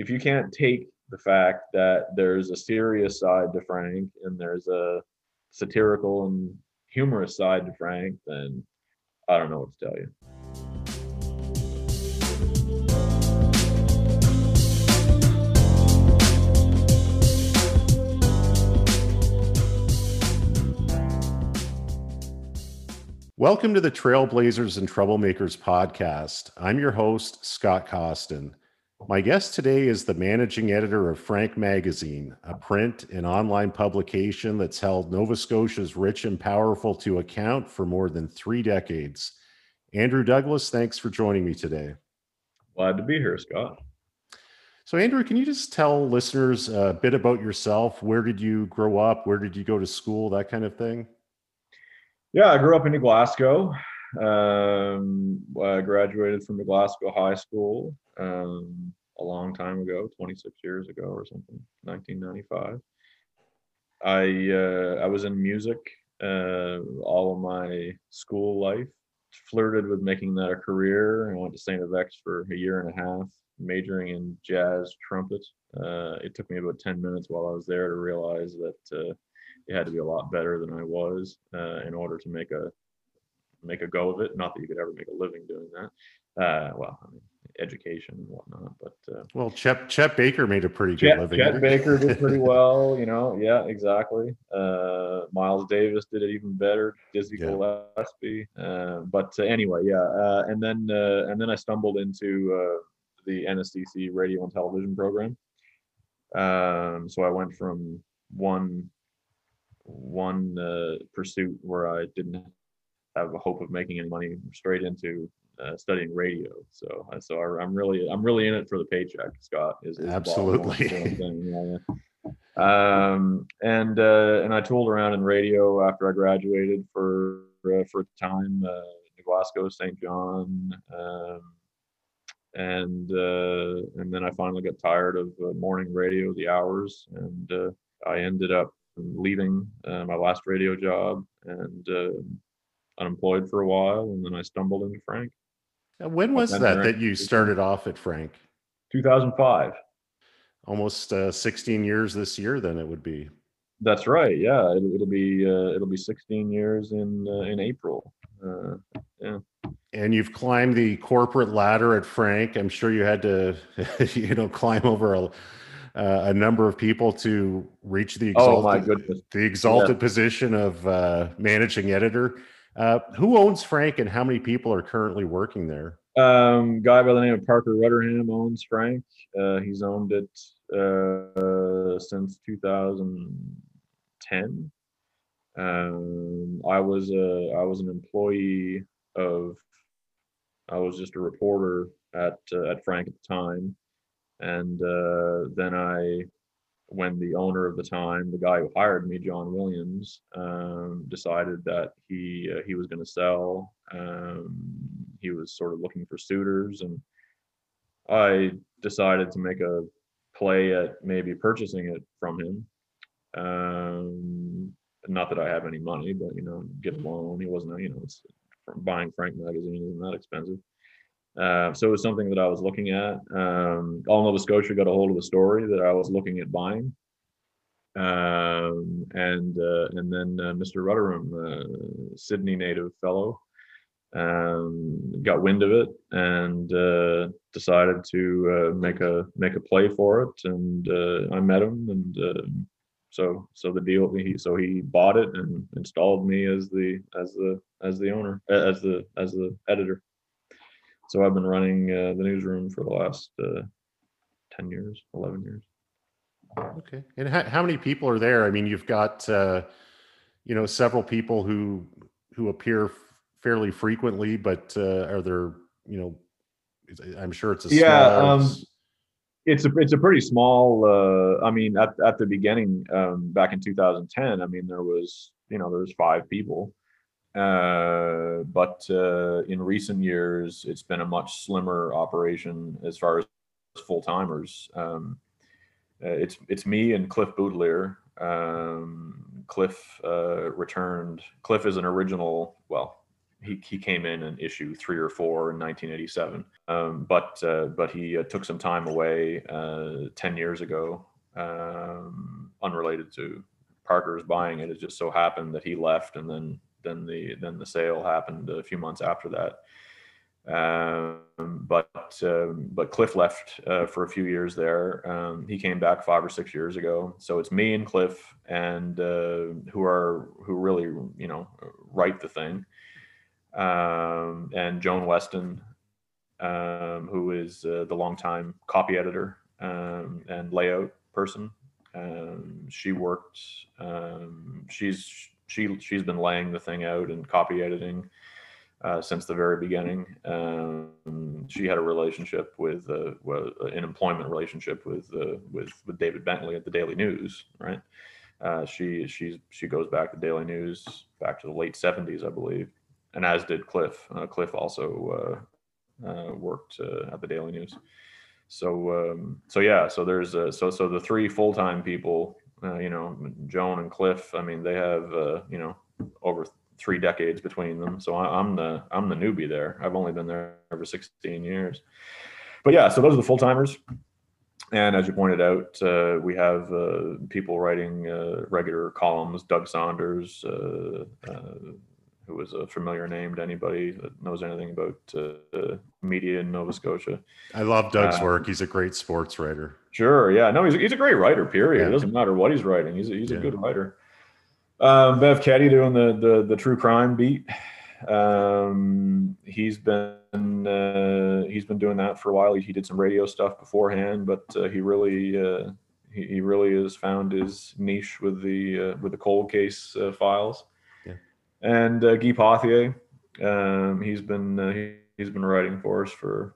if you can't take the fact that there's a serious side to Frank and there's a satirical and humorous side to Frank, then I don't know what to tell you. Welcome to the Trailblazers and Troublemakers podcast. I'm your host, Scott Costin. My guest today is the managing editor of Frank Magazine, a print and online publication that's held Nova Scotia's rich and powerful to account for more than 3 decades. Andrew Douglas, thanks for joining me today. Glad to be here, Scott. So Andrew, can you just tell listeners a bit about yourself? Where did you grow up? Where did you go to school? That kind of thing. Yeah, I grew up in New Glasgow. I graduated from New Glasgow High School a long time ago, 26 years ago or something, 1995. I was in music all of my school life, flirted with making that a career. I went to Saint-Evex for a year and a half, majoring in jazz trumpet. It took me about 10 minutes while I was there to realize that it had to be a lot better than I was in order to make a go of it. Not that you could ever make a living doing that. Well, I mean, education and whatnot, but well, Chet Baker made a pretty good living. Chet Baker did pretty well, you know. Yeah, exactly. Miles Davis did it even better. Dizzy Gillespie. But anyway, yeah. And then I stumbled into the NSCC radio and television program. So I went from one pursuit where I didn't have a hope of making any money straight into studying radio. So I'm really in it for the paycheck, Scott. Is absolutely. And I tooled around in radio after I graduated for a time, New Glasgow, St. John, and then I finally got tired of morning radio, the hours, and I ended up leaving my last radio job and unemployed for a while, and then I stumbled into Frank. When was that you started off at Frank? 2005. Almost 16 years this year, then it would be. That's right. Yeah, it'll be 16 years in April. Yeah. And you've climbed the corporate ladder at Frank. I'm sure you had to, climb over a number of people to reach the exalted position of managing editor. Who owns Frank and how many people are currently working there? Guy by the name of Parker Rutterham owns Frank. He's owned it since 2010. I was an employee of. I was just a reporter at Frank at the time. And then when the owner of the time, the guy who hired me, John Williams, decided that he was going to sell. He was sort of looking for suitors, and I decided to make a play at maybe purchasing it from him. Not that I have any money, but get a loan. He wasn't, it's buying Frank Magazine isn't that expensive. So it was something that I was looking at. All Nova Scotia got a hold of the story that I was looking at buying, and then Mr. Rutterham, Sydney native fellow, got wind of it and decided to make a play for it. And I met him, and so the deal. He bought it and installed me as the owner, as the editor. So I've been running the newsroom for the last 10 years, 11 years. Okay. And how many people are there? I mean, you've got, several people who appear fairly frequently, but are there, I'm sure it's a small... It's a pretty small, at the beginning, back in 2010, there was 5 people. But in recent years, it's been a much slimmer operation as far as full-timers. It's me and Cliff Boutlier. Cliff returned. Cliff is an original, well, he came in issue 3 or 4 in 1987. But he took some time away 10 years ago, unrelated to Parker's buying it. It just so happened that he left, and then the sale happened a few months after that. But Cliff left for a few years there. He came back 5 or 6 years ago. So it's me and Cliff, and who really, you know, write the thing. And Joan Weston, who is the longtime copy editor and layout person. She worked. She's been laying the thing out and copy editing since the very beginning. She had a relationship with an employment relationship with David Bentley at the Daily News, right? She goes back to Daily News back to the late 70s, I believe, and as did Cliff. Cliff also worked at the Daily News. So the 3 full-time people, Joan and Cliff. I mean, they have over 3 decades between them. So I'm the newbie there. I've only been there for 16 years. But yeah, so those are the full-timers. And as you pointed out, we have people writing regular columns. Doug Saunders, who was a familiar name to anybody that knows anything about media in Nova Scotia. I love Doug's work. He's a great sports writer. Sure. Yeah. No, he's a great writer, period. Yeah. It doesn't matter what he's writing. He's a good writer. Bev Caddy doing the true crime beat. He's been doing that for a while. He did some radio stuff beforehand, but he really has found his niche with the cold case files. Yeah. And Guy Pothier, he's been writing for us for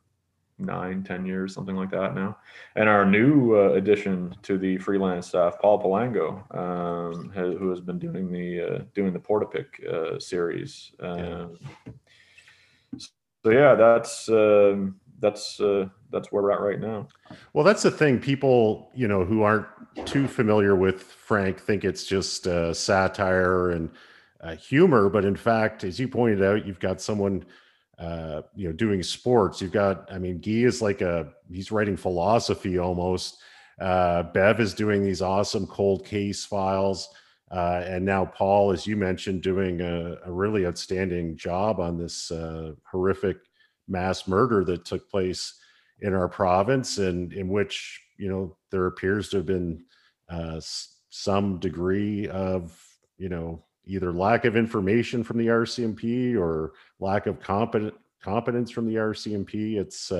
9-10 years, something like that now. And our new addition to the freelance staff, Paul Palango, who has been doing the Portapique series. That's where we're at right now. Well, that's the thing. People, who aren't too familiar with Frank think it's just satire and humor, but in fact, as you pointed out, you've got someone doing sports. You've got, Guy is he's writing philosophy almost. Bev is doing these awesome cold case files. And now Paul, as you mentioned, doing a really outstanding job on this horrific mass murder that took place in our province, and in which, there appears to have been some degree of, either lack of information from the RCMP or lack of competence from the RCMP. It's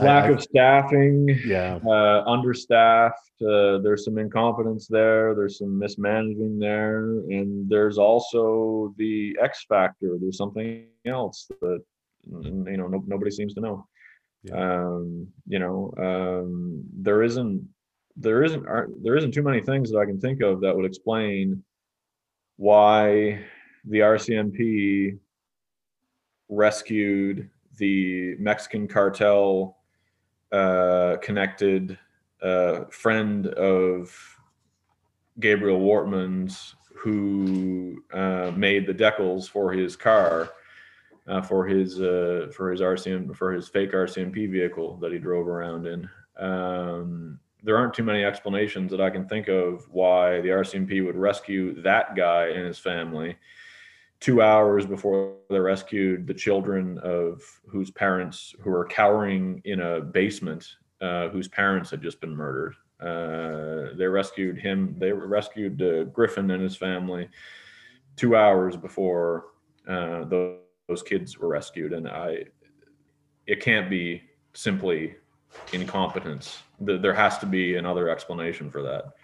lack of staffing. Yeah, understaffed. There's some incompetence there. There's some mismanaging there, and there's also the X factor. There's something else that nobody seems to know. Yeah. There isn't too many things that I can think of that would explain why the RCMP rescued the Mexican cartel connected friend of Gabriel Wortman's, who made the decals for his car, for his fake RCMP vehicle that he drove around in. There aren't too many explanations that I can think of why the RCMP would rescue that guy and his family 2 hours before they rescued the children of whose parents, who were cowering in a basement, whose parents had just been murdered. They rescued him. They rescued Griffin and his family 2 hours before those kids were rescued. And it can't be simply incompetence. There has to be another explanation for that.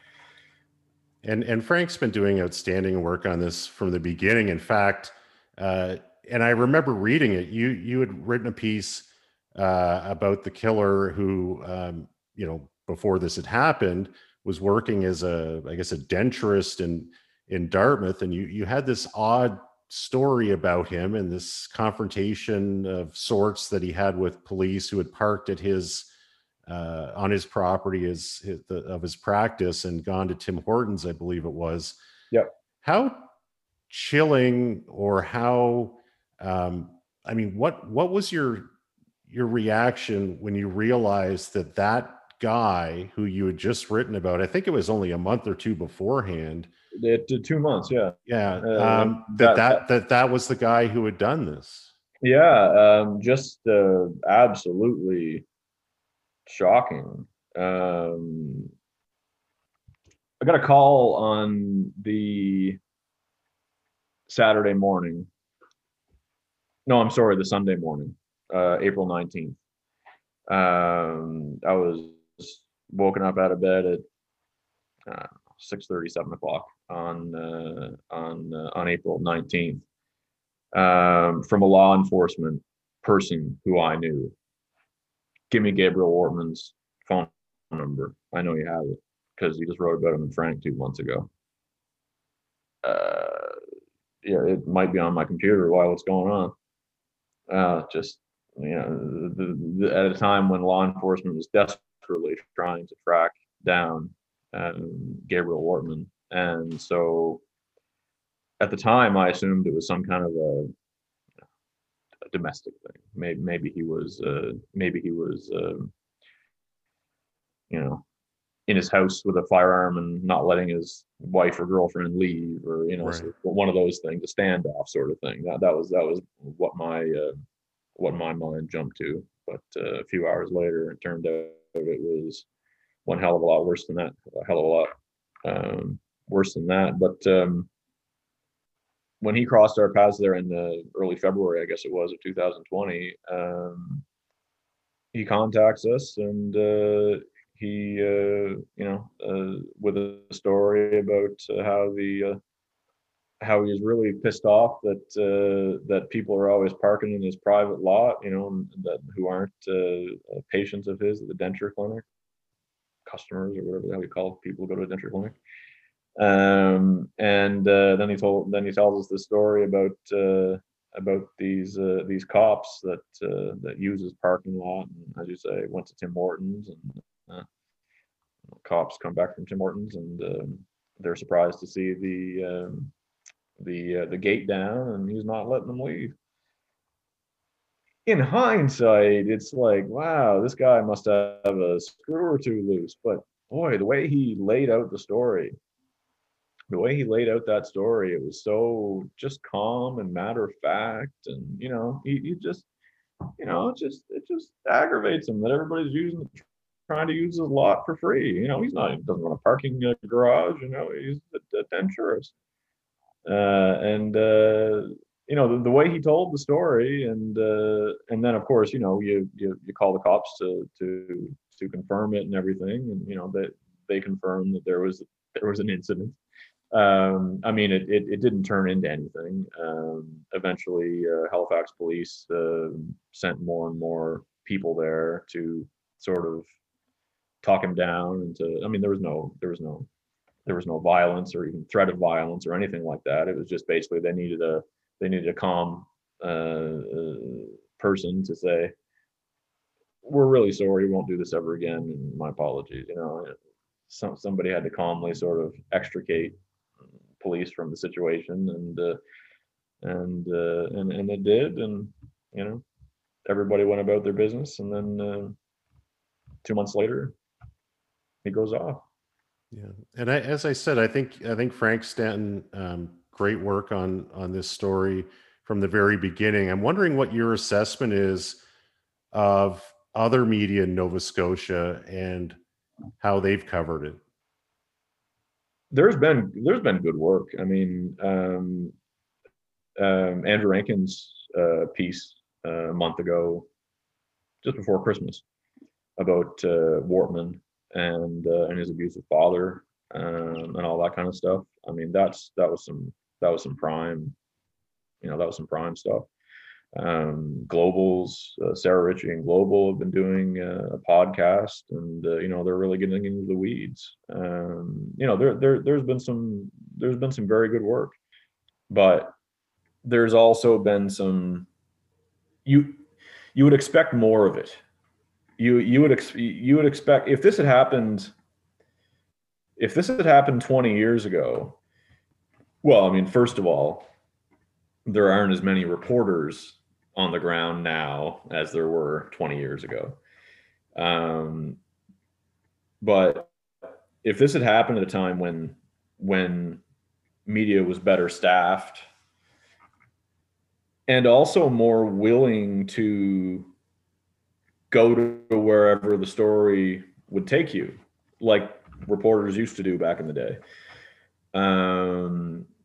And Frank's been doing outstanding work on this from the beginning. In fact, and I remember reading it, you had written a piece about the killer who, before this had happened, was working as a denturist in Dartmouth. And you had this odd story about him and this confrontation of sorts that he had with police who had parked at his on his property of his practice and gone to Tim Hortons, I believe it was. Yep. How chilling or how, I mean, what was your reaction when you realized that that guy who you had just written about, I think it was only a month or two beforehand. 2 months. Yeah. Yeah. That was the guy who had done this. Yeah. Just absolutely shocking. I got a call on the Saturday morning. No, I'm sorry, the Sunday morning, April 19th. I was woken up out of bed at 6:30, 7 o'clock on April 19th from a law enforcement person who I knew. Give me Gabriel Wortman's phone number. I know you have it because you just wrote about him in Frank 2 months ago. Yeah, it might be on my computer while it's going on. Just, you know, at a time when law enforcement was desperately trying to track down Gabriel Wortman. And so at the time, I assumed it was some kind of a domestic thing. Maybe he was, you know, in his house with a firearm and not letting his wife or girlfriend leave, or, you know, right. So one of those things, a standoff sort of thing. That was what my mind jumped to. But a few hours later, it turned out it was one hell of a lot worse than that. A hell of a lot worse than that. But when he crossed our paths there in early February, I guess it was, of 2020, he contacts us and he with a story about how he's really pissed off that people are always parking in his private lot, you know, that who aren't patients of his at the denture clinic, customers or whatever the hell you call people who go to a denture clinic. Then he tells us the story about these cops that use his parking lot, and as you say, went to Tim Hortons, and cops come back from Tim Hortons, and they're surprised to see the gate down, and he's not letting them leave. In hindsight, it's like, wow, this guy must have a screw or two loose. But boy, the way he laid out that story, it was so just calm and matter of fact, and you know, it just aggravates him that everybody's trying to use his lot for free. You know, he doesn't want a parking garage. You know, he's a denturist. You know, the way he told the story, and then of course, you know, you call the cops to confirm it and everything, and you know they confirmed that there was an incident. I mean, it didn't turn into anything. Eventually, Halifax Police sent more and more people there to sort of talk him down, and there was no violence or even threat of violence or anything like that. It was just basically they needed a calm person to say, we're really sorry, we won't do this ever again, and my apologies. You know, somebody had to calmly sort of extricate police from the situation, and it did, and you know, everybody went about their business, and then 2 months later, he goes off. Yeah, and I think Frank Stanton, great work on this story from the very beginning. I'm wondering what your assessment is of other media in Nova Scotia and how they've covered it. There's been good work. I mean, Andrew Rankin's piece a month ago, just before Christmas, about Wortman and his abusive father and all that kind of stuff. I mean, that was some prime stuff. Global's Sarah Ritchie and Global have been doing a podcast, and you know, they're really getting into the weeds. You know, there's been some very good work, but there's also been some you would expect more of it. You would expect, if this had happened 20 years ago, Well, I mean, first of all, there aren't as many reporters on the ground now as there were 20 years ago. But if this had happened at a time when media was better staffed and also more willing to go to wherever the story would take you, like reporters used to do back in the day,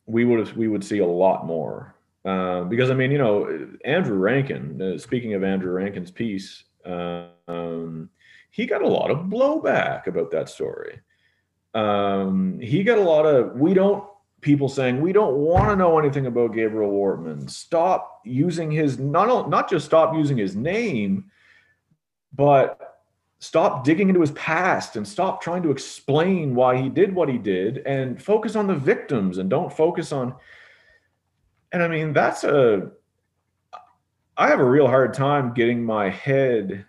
we would see a lot more. Because, I mean, you know, Andrew Rankin, speaking of Andrew Rankin's piece, he got a lot of blowback about that story. He got a lot of, people saying, we don't want to know anything about Gabriel Wortman. Stop using his, not just stop using his name, but stop digging into his past and stop trying to explain why he did what he did and focus on the victims and don't focus on. And I mean, I have a real hard time getting my head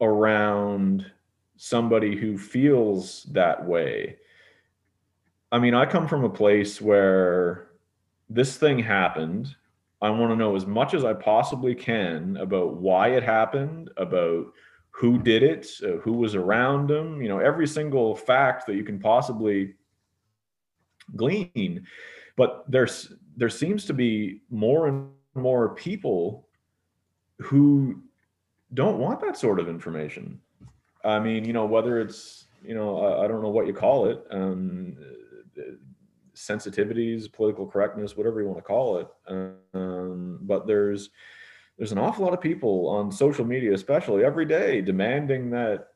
around somebody who feels that way. I mean, I come from a place where this thing happened. I want to know as much as I possibly can about why it happened, about who did it, who was around them, you know, every single fact that you can possibly glean. But there seems to be more and more people who don't want that sort of information. I mean, you know, whether it's, you know, I don't know what you call it, sensitivities, political correctness, whatever you want to call it. But there's an awful lot of people on social media, especially every day, demanding that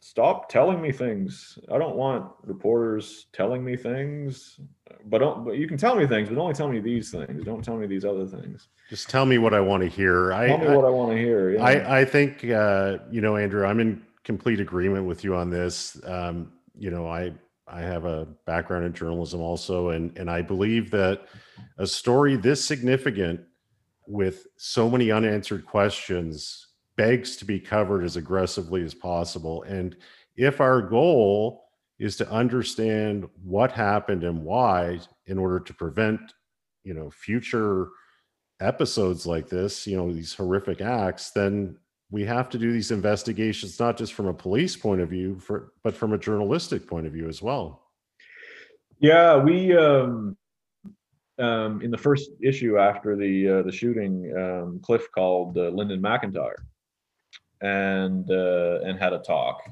stop telling me things. I don't want reporters telling me things, but you can tell me things, but only tell me these things. Don't tell me these other things. Just tell me what I want to hear. Tell me what I want to hear. Yeah. I think, you know, Andrew, I'm in complete agreement with you on this. You know, I have a background in journalism also, and I believe that a story this significant with so many unanswered questions begs to be covered as aggressively as possible. And if our goal is to understand what happened and why, in order to prevent, you know, future episodes like this, you know, these horrific acts, then we have to do these investigations, not just from a police point of view, but from a journalistic point of view as well. Yeah, we, in the first issue after the shooting, Cliff called Lyndon McIntyre and had a talk,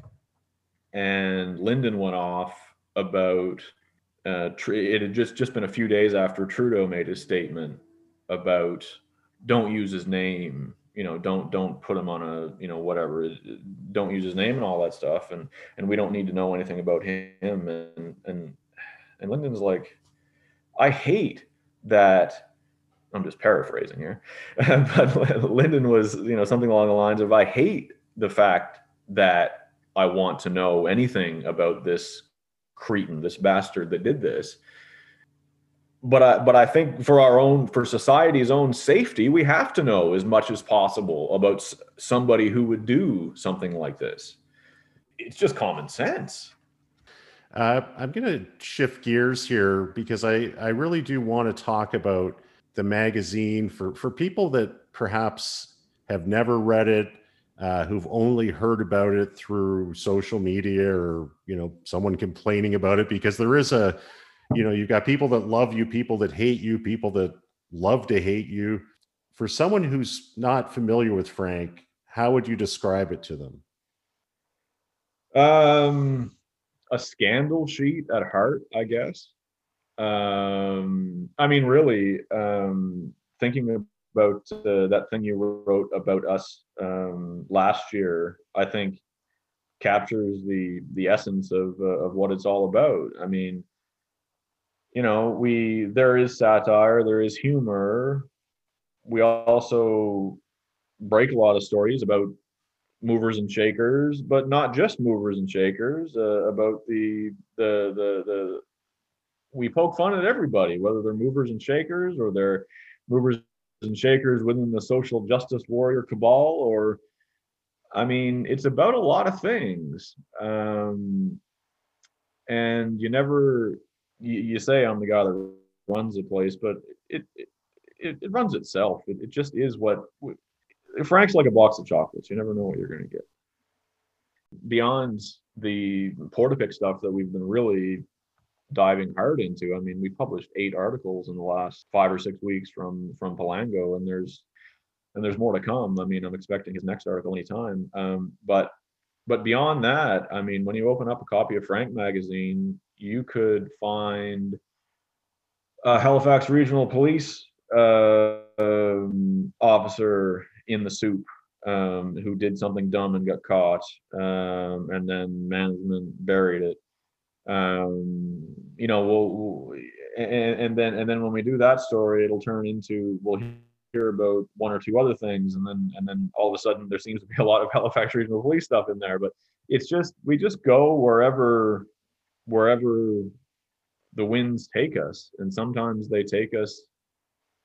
and Lyndon went off about it had just been a few days after Trudeau made his statement about don't use his name, you know, don't put him on a, you know, whatever, don't use his name and all that stuff, and we don't need to know anything about him, and Lyndon's like, I hate that. I'm just paraphrasing here, but Lyndon was, you know, something along the lines of, I hate the fact that I want to know anything about this cretin, this bastard that did this. But I think for society's own safety, we have to know as much as possible about somebody who would do something like this. It's just common sense. I'm going to shift gears here because I really do want to talk about the magazine for people that perhaps have never read it, who've only heard about it through social media or, you know, someone complaining about it, because there is a, you know, you've got people that love you, people that hate you, people that love to hate you. For someone who's not familiar with Frank, how would you describe it to them? A scandal sheet at heart, I guess. I mean, really, thinking about that thing you wrote about us last year, I think captures the essence of what it's all about. I mean, you know, there is satire, there is humor. We also break a lot of stories about movers and shakers, but not just movers and shakers. About the we poke fun at everybody, whether they're movers and shakers or they're movers and shakers within the social justice warrior cabal. Or, I mean, it's about a lot of things, and you never you say I'm the guy that runs the place, but it runs itself. It just is what Frank's like a box of chocolates. You never know what you're going to get. Beyond the Portapique stuff that we've been really diving hard into, I mean, we published 8 articles in the last 5 or 6 weeks from Palango, and there's more to come. I mean, I'm expecting his next article anytime. But beyond that, I mean, when you open up a copy of Frank Magazine, you could find a Halifax Regional Police officer in the soup who did something dumb and got caught, and then management buried it. Then when we do that story, it'll turn into, we'll hear about 1 or 2 other things, and then all of a sudden there seems to be a lot of Halifax Regional Police stuff in there. But it's just, we just go wherever the winds take us, and sometimes they take us,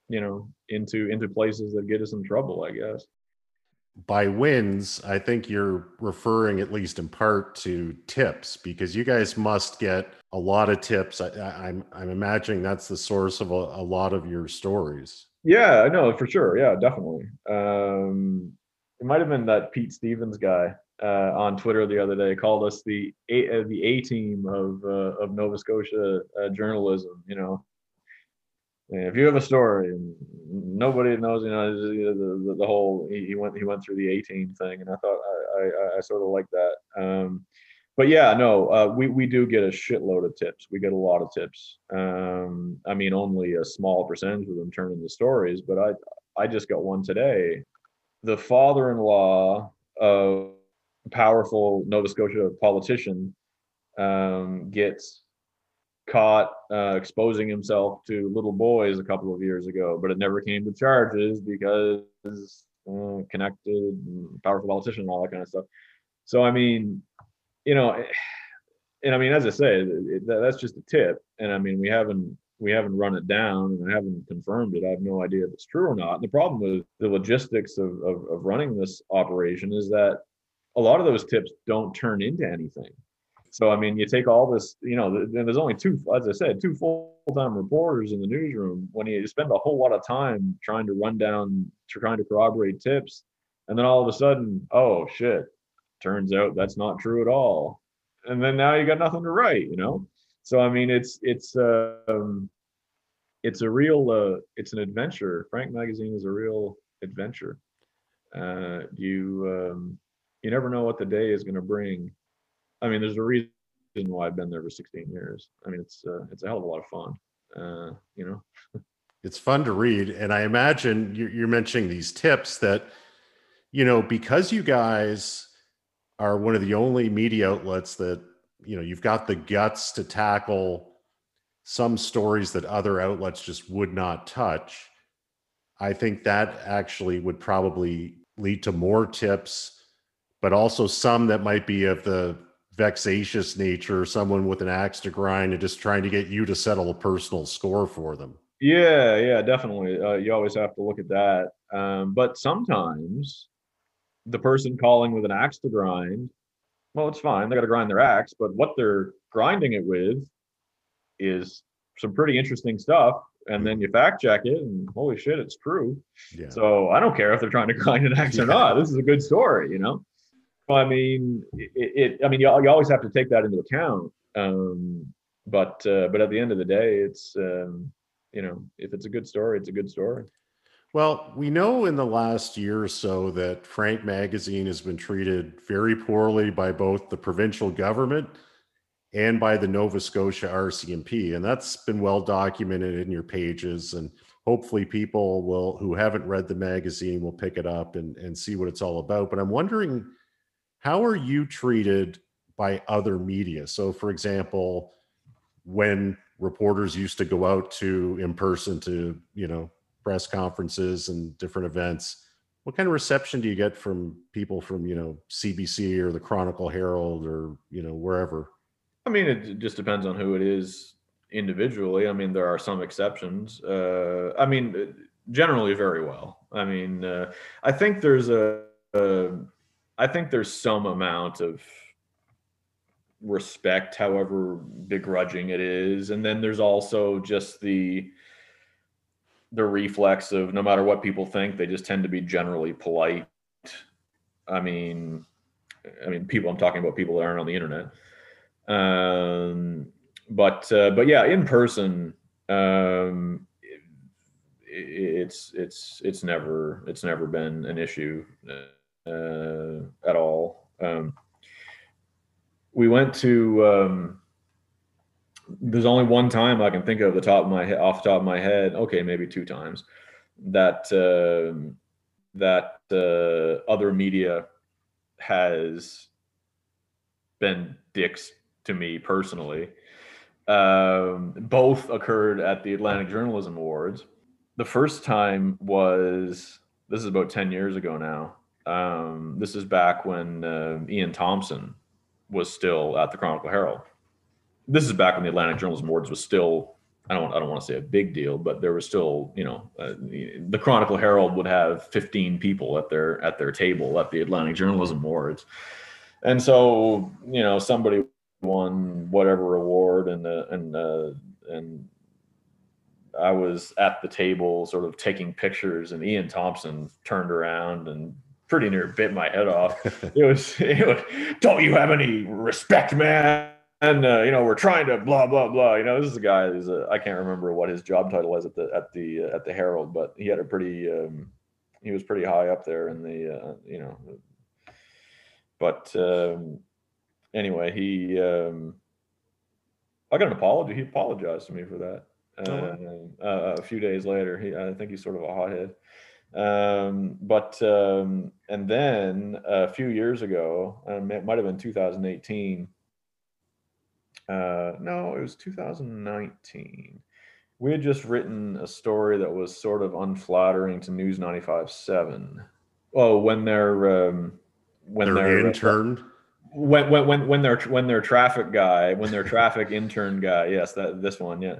you know, into places that get us in trouble, I guess. By winds, I think you're referring, at least in part, to tips, because you guys must get a lot of tips. I'm imagining that's the source of a lot of your stories. Yeah, I know, for sure. Yeah, definitely. It might have been that Pete Stevens guy on Twitter the other day called us the A-team of Nova Scotia journalism, you know. If you have a story and nobody knows, you know, the whole, he went through the 18 thing, and I thought I sort of like that. But yeah, no, we do get a shitload of tips. We get a lot of tips. I mean, only a small percentage of them turn into stories, but I just got one today. The father-in-law of a powerful Nova Scotia politician gets caught exposing himself to little boys a couple of years ago, but it never came to charges because connected, powerful politician, and all that kind of stuff. So I mean, you know, and I mean, as I say, that's just a tip, and I mean, we haven't run it down, and I haven't confirmed it. I have no idea if it's true or not. And the problem with the logistics of running this operation is that a lot of those tips don't turn into anything. So, I mean, you take all this, you know, there's only 2, as I said, 2 full-time reporters in the newsroom. When you spend a whole lot of time trying to corroborate tips, and then all of a sudden, oh, shit, turns out that's not true at all. And then now you got nothing to write, you know? So, I mean, it's a real, it's an adventure. Frank Magazine is a real adventure. You never know what the day is going to bring. I mean, there's a reason why I've been there for 16 years. I mean, it's a hell of a lot of fun, you know. It's fun to read. And I imagine you're mentioning these tips that, you know, because you guys are one of the only media outlets that, you know, you've got the guts to tackle some stories that other outlets just would not touch. I think that actually would probably lead to more tips, but also some that might be of the vexatious nature, someone with an axe to grind and just trying to get you to settle a personal score for them. Yeah, definitely. You always have to look at that. But sometimes the person calling with an axe to grind, well, it's fine. They got to grind their axe, but what they're grinding it with is some pretty interesting stuff. And then you fact check it and holy shit, it's true. Yeah. So I don't care if they're trying to grind an axe or not. This is a good story, you know? I mean, you always have to take that into account. But at the end of the day, it's, you know, if it's a good story, it's a good story. Well, we know in the last year or so that Frank Magazine has been treated very poorly by both the provincial government and by the Nova Scotia RCMP. And that's been well documented in your pages. And hopefully people who haven't read the magazine will pick it up and see what it's all about. But I'm wondering, how are you treated by other media? So, for example, when reporters used to go out in person to, you know, press conferences and different events, what kind of reception do you get from people from, you know, CBC or the Chronicle Herald or, you know, wherever? I mean, it just depends on who it is individually. I mean, there are some exceptions. I mean, generally very well. I mean, I think there's some amount of respect, however begrudging it is. And then there's also just the reflex of no matter what people think, they just tend to be generally polite. I mean, people, I'm talking about people that aren't on the internet. But yeah, in person, it's never been an issue at all. We went to, there's only one time I can think of off the top of my head. Okay. Maybe two times that other media has been dicks to me personally. Both occurred at the Atlantic Journalism Awards. The first time was, this is about 10 years ago now. This is back when Ian Thompson was still at the Chronicle Herald. This is back when the Atlantic Journalism Awards was still, I don't want to say a big deal, but there was still, the Chronicle Herald would have 15 people at their table at the Atlantic Journalism Awards. And so, somebody won whatever award and I was at the table sort of taking pictures, and Ian Thompson turned around and pretty near bit my head off. It was, don't you have any respect, man? And, we're trying to blah, blah, blah. This is a guy who's I can't remember what his job title was at the Herald, but he had a pretty, he was pretty high up there in the, but anyway, I got an apology. He apologized to me for that. A few days later, I think he's sort of a hothead. And then a few years ago, it might've been 2018. No, it was 2019. We had just written a story that was sort of unflattering to News 95.7. Oh, when their intern. When their traffic guy, when their traffic intern guy, yes, this one, yeah.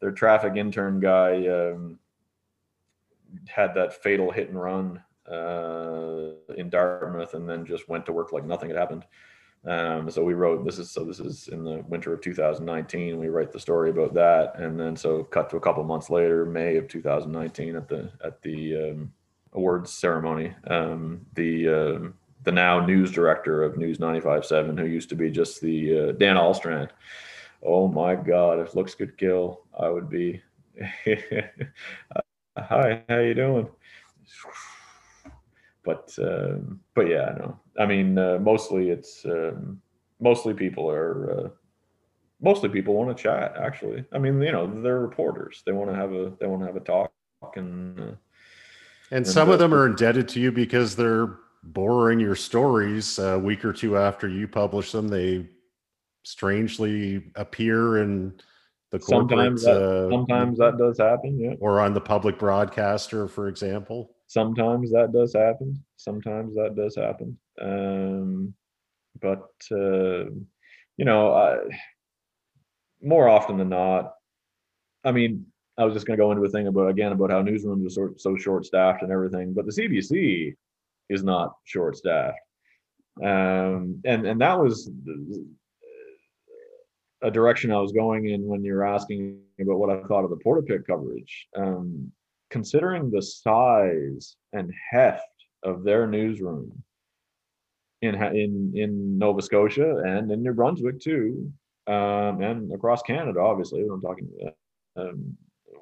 Their traffic intern guy had that fatal hit and run in Dartmouth, and then just went to work like nothing had happened. So we wrote this is in the winter of 2019. We write the story about that, and then so cut to a couple months later, May of 2019, at the awards ceremony. The now news director of News 95.7, who used to be just the Dan Allstrand. Oh my God! If looks could kill, I would be. Hi, how you doing? But yeah, no. I mean, mostly it's mostly people want to chat. Actually, I mean, they're reporters. They want to have a talk, and some of them are indebted to you because they're borrowing your stories a week or two after you publish them. They strangely appear in the corporate, sometimes that does happen, yeah. Or on the public broadcaster, for example. Sometimes that does happen. I, more often than not, I mean, I was just going to go into a thing about how newsrooms are so short-staffed and everything, but the CBC is not short-staffed. And that was a direction I was going in when you were asking about what I thought of the Portapique coverage. Considering the size and heft of their newsroom in Nova Scotia and in New Brunswick too, and across Canada, obviously, when I'm talking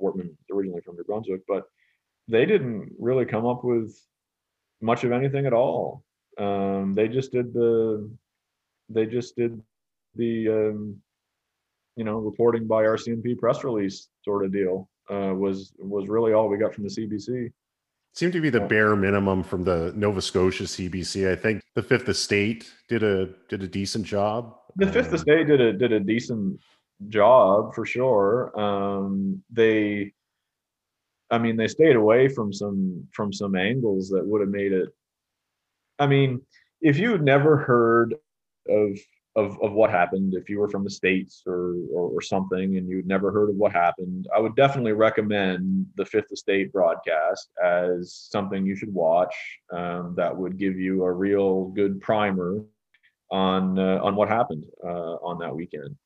Wortman originally from New Brunswick, but they didn't really come up with much of anything at all. They just did the reporting by RCMP press release sort of deal was really all we got from the CBC. Seemed to be the bare minimum from the Nova Scotia CBC. I think the Fifth Estate did a decent job. The Fifth Estate did a decent job for sure. They stayed away from some angles that would have made it. I mean, if you had never heard of what happened, if you were from the States or something and you'd never heard of what happened, I would definitely recommend the Fifth Estate broadcast as something you should watch that would give you a real good primer on what happened on that weekend.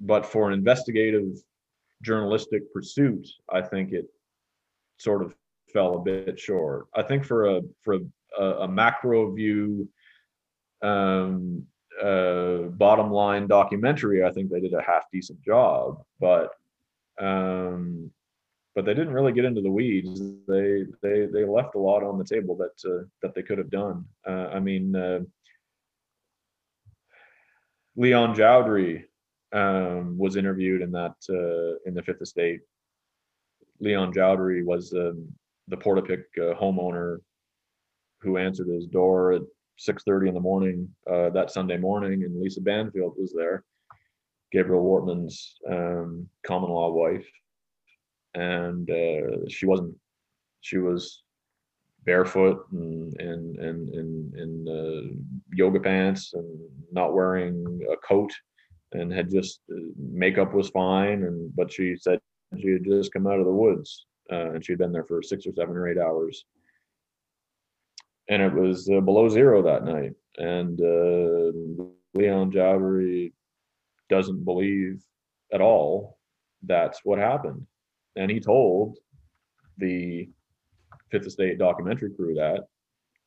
But for an investigative journalistic pursuit, I think it sort of fell a bit short. I think for a macro view, bottom line documentary, I think they did a half decent job, but they didn't really get into the weeds. They left a lot on the table that they could have done. Leon Joudrey was interviewed in that in the Fifth Estate. Leon Joudrey was the Portapique homeowner who answered his door at 6:30 in the morning that Sunday morning, and Lisa Banfield was there, Gabriel Wortman's common law wife, and she was barefoot and in yoga pants and not wearing a coat, and had just makeup was fine, but she said she had just come out of the woods and she'd been there for 6 or 7 or 8 hours. And it was below zero that night. And Leon Joudrey doesn't believe at all that's what happened. And he told the Fifth Estate documentary crew that,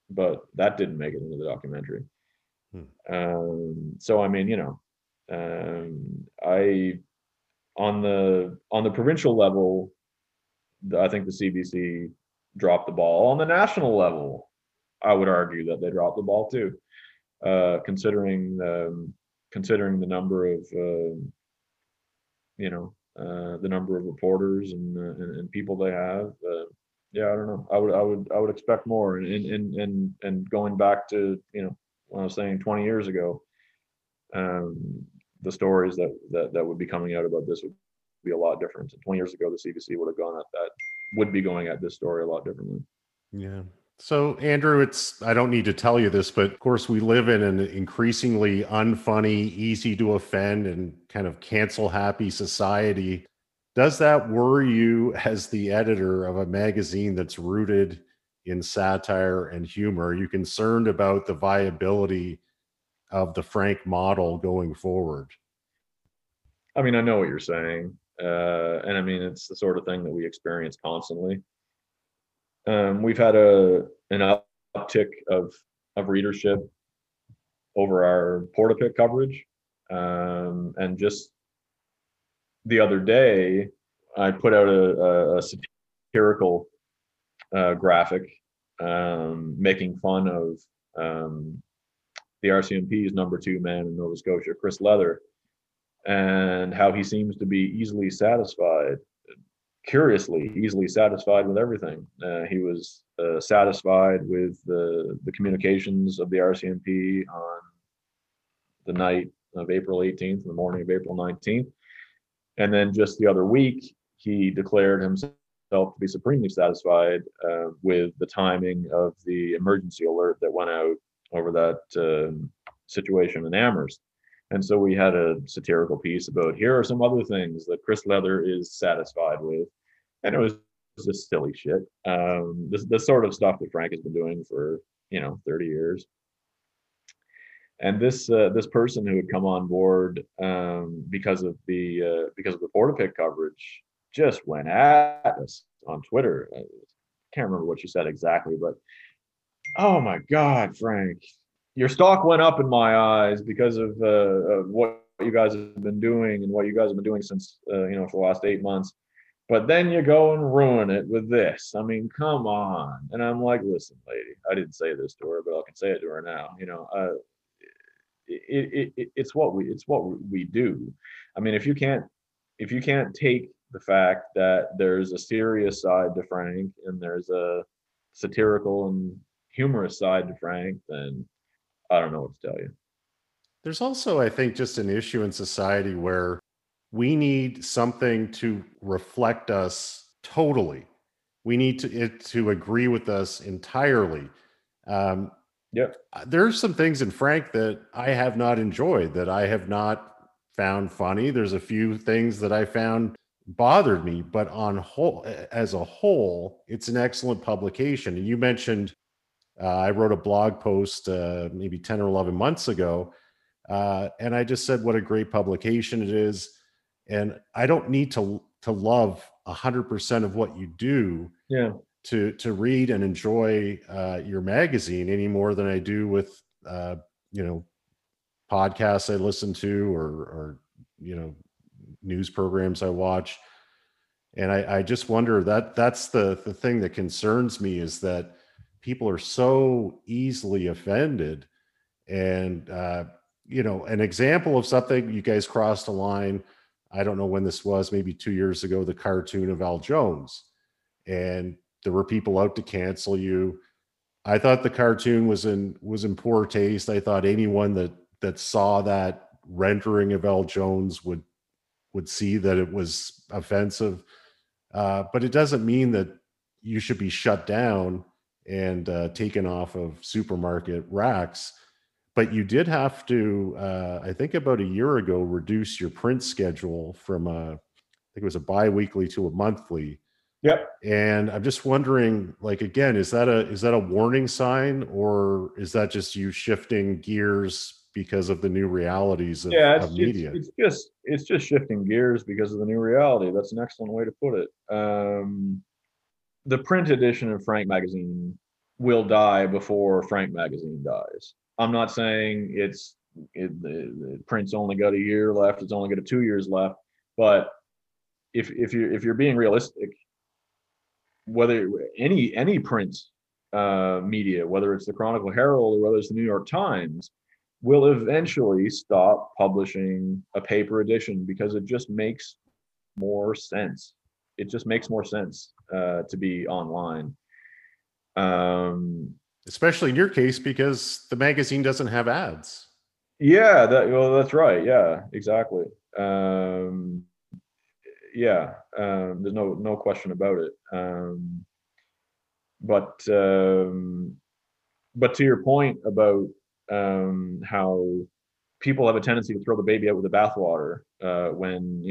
but that didn't make it into the documentary. On the provincial level, I think the CBC dropped the ball. On the national level, I would argue that they dropped the ball too, considering the number of the number of reporters and people they have. I don't know. I would expect more. And going back to when I was saying 20 years ago, the stories that would be coming out about this would be a lot different. And 20 years ago, the CBC would be going at this story a lot differently. Yeah. So, Andrew, I don't need to tell you this, but of course we live in an increasingly unfunny, easy to offend and kind of cancel happy society. Does that worry you as the editor of a magazine that's rooted in satire and humor? Are you concerned about the viability of the Frank model going forward? I mean, I know what you're saying. It's the sort of thing that we experience constantly. We've had an uptick of readership over our Portapique coverage, and just the other day, I put out a satirical graphic making fun of the RCMP's number 2 man in Nova Scotia, Chris Leather, and how he seems to be curiously easily satisfied with everything. He was satisfied with the communications of the RCMP on the night of April 18th and the morning of April 19th. And then just the other week, he declared himself to be supremely satisfied with the timing of the emergency alert that went out over that situation in Amherst. And so we had a satirical piece about, here are some other things that Chris Leather is satisfied with. And it was just silly shit. The sort of stuff that Frank has been doing for, 30 years. And this person who had come on board because of the Portapique coverage just went at us on Twitter. I can't remember what she said exactly, but oh my God, Frank. Your stock went up in my eyes because of what you guys have been doing since, for the last 8 months. But then you go and ruin it with this. I mean, come on. And I'm like, listen, lady, I didn't say this to her, but I can say it to her now. It's what we do. I mean, if you can't take the fact that there's a serious side to Frank and there's a satirical and humorous side to Frank, then I don't know what to tell you. There's also, I think, just an issue in society where we need something to reflect us totally. We need to agree with us entirely. There's some things in Frank that I have not enjoyed, that I have not found funny. There's a few things that I found bothered me, but as a whole, it's an excellent publication. And you mentioned I wrote a blog post maybe 10 or 11 months ago, and I just said what a great publication it is. And I don't need to love 100% of what you do to read and enjoy your magazine any more than I do with, podcasts I listen to or news programs I watch. And I just wonder that's the thing that concerns me, is that people are so easily offended. And, an example of something, you guys crossed a line, I don't know when this was, maybe 2 years ago, the cartoon of Al Jones. And there were people out to cancel you. I thought the cartoon was in poor taste. I thought anyone that saw that rendering of Al Jones would see that it was offensive. But it doesn't mean that you should be shut down and taken off of supermarket racks. But you did have to, I think about a year ago, reduce your print schedule from a bi-weekly to a monthly. Yep. And I'm just wondering, again, is that a warning sign, or is that just you shifting gears because of the new realities of media? It's just shifting gears because of the new reality. That's an excellent way to put it. The print edition of Frank Magazine will die before Frank Magazine dies. I'm not saying the print's only got a year left. It's only got 2 years left. But if you're being realistic, whether any print media, whether it's the Chronicle Herald or whether it's the New York Times, will eventually stop publishing a paper edition because it just makes more sense. It just makes more sense to be online. Especially in your case, because the magazine doesn't have ads. Yeah, that's right. Yeah, exactly. There's no question about it. But to your point about how people have a tendency to throw the baby out with the bathwater when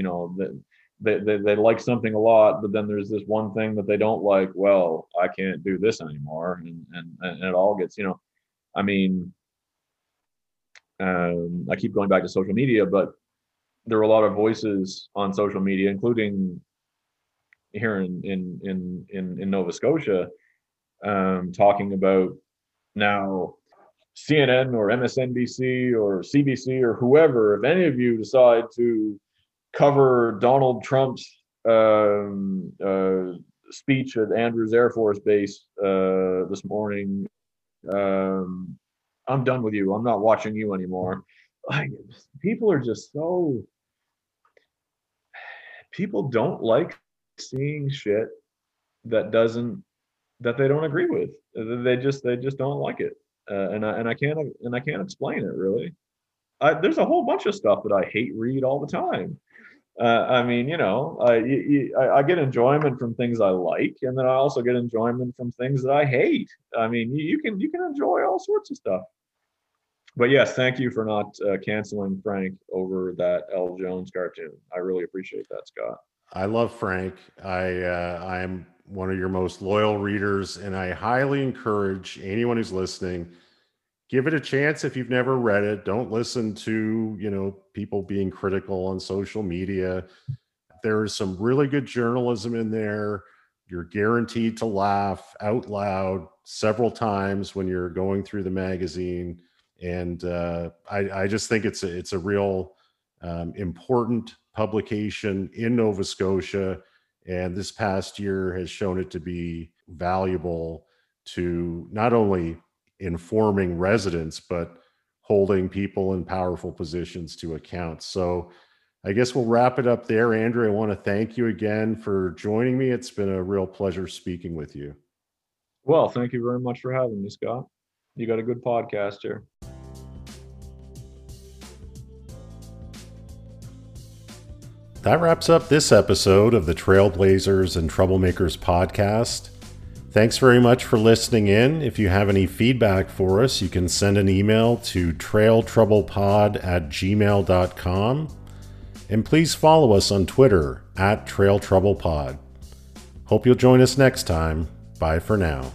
they like something a lot, but then there's this one thing that they don't like. Well, I can't do this anymore, and it all gets I keep going back to social media, but there are a lot of voices on social media, including here in Nova Scotia, talking about now CNN or MSNBC or CBC or whoever, if any of you decide to cover Donald Trump's speech at Andrews Air Force Base this morning, I'm done with you. I'm not watching you anymore. People are just so... People don't like seeing shit that they don't agree with. They just don't like it. And I can't explain it really. There's a whole bunch of stuff that I hate read all the time. I get enjoyment from things I like, and then I also get enjoyment from things that I hate. You can enjoy all sorts of stuff. But yes, thank you for not canceling Frank over that Al Jones cartoon. I really appreciate that, Scott. I love Frank. I'm one of your most loyal readers, and I highly encourage anyone who's listening, give it a chance. If you've never read it, don't listen to, people being critical on social media. There is some really good journalism in there. You're guaranteed to laugh out loud several times when you're going through the magazine. And I just think it's a real important publication in Nova Scotia. And this past year has shown it to be valuable to not only informing residents, but holding people in powerful positions to account. So I guess we'll wrap it up there. Andrew, I want to thank you again for joining me. It's been a real pleasure speaking with you. Well, thank you very much for having me, Scott. You got a good podcast here. That wraps up this episode of the Trailblazers and Troublemakers podcast. Thanks very much for listening in. If you have any feedback for us, you can send an email to trailtroublepod@gmail.com. And please follow us on Twitter @TrailTroublePod. Hope you'll join us next time. Bye for now.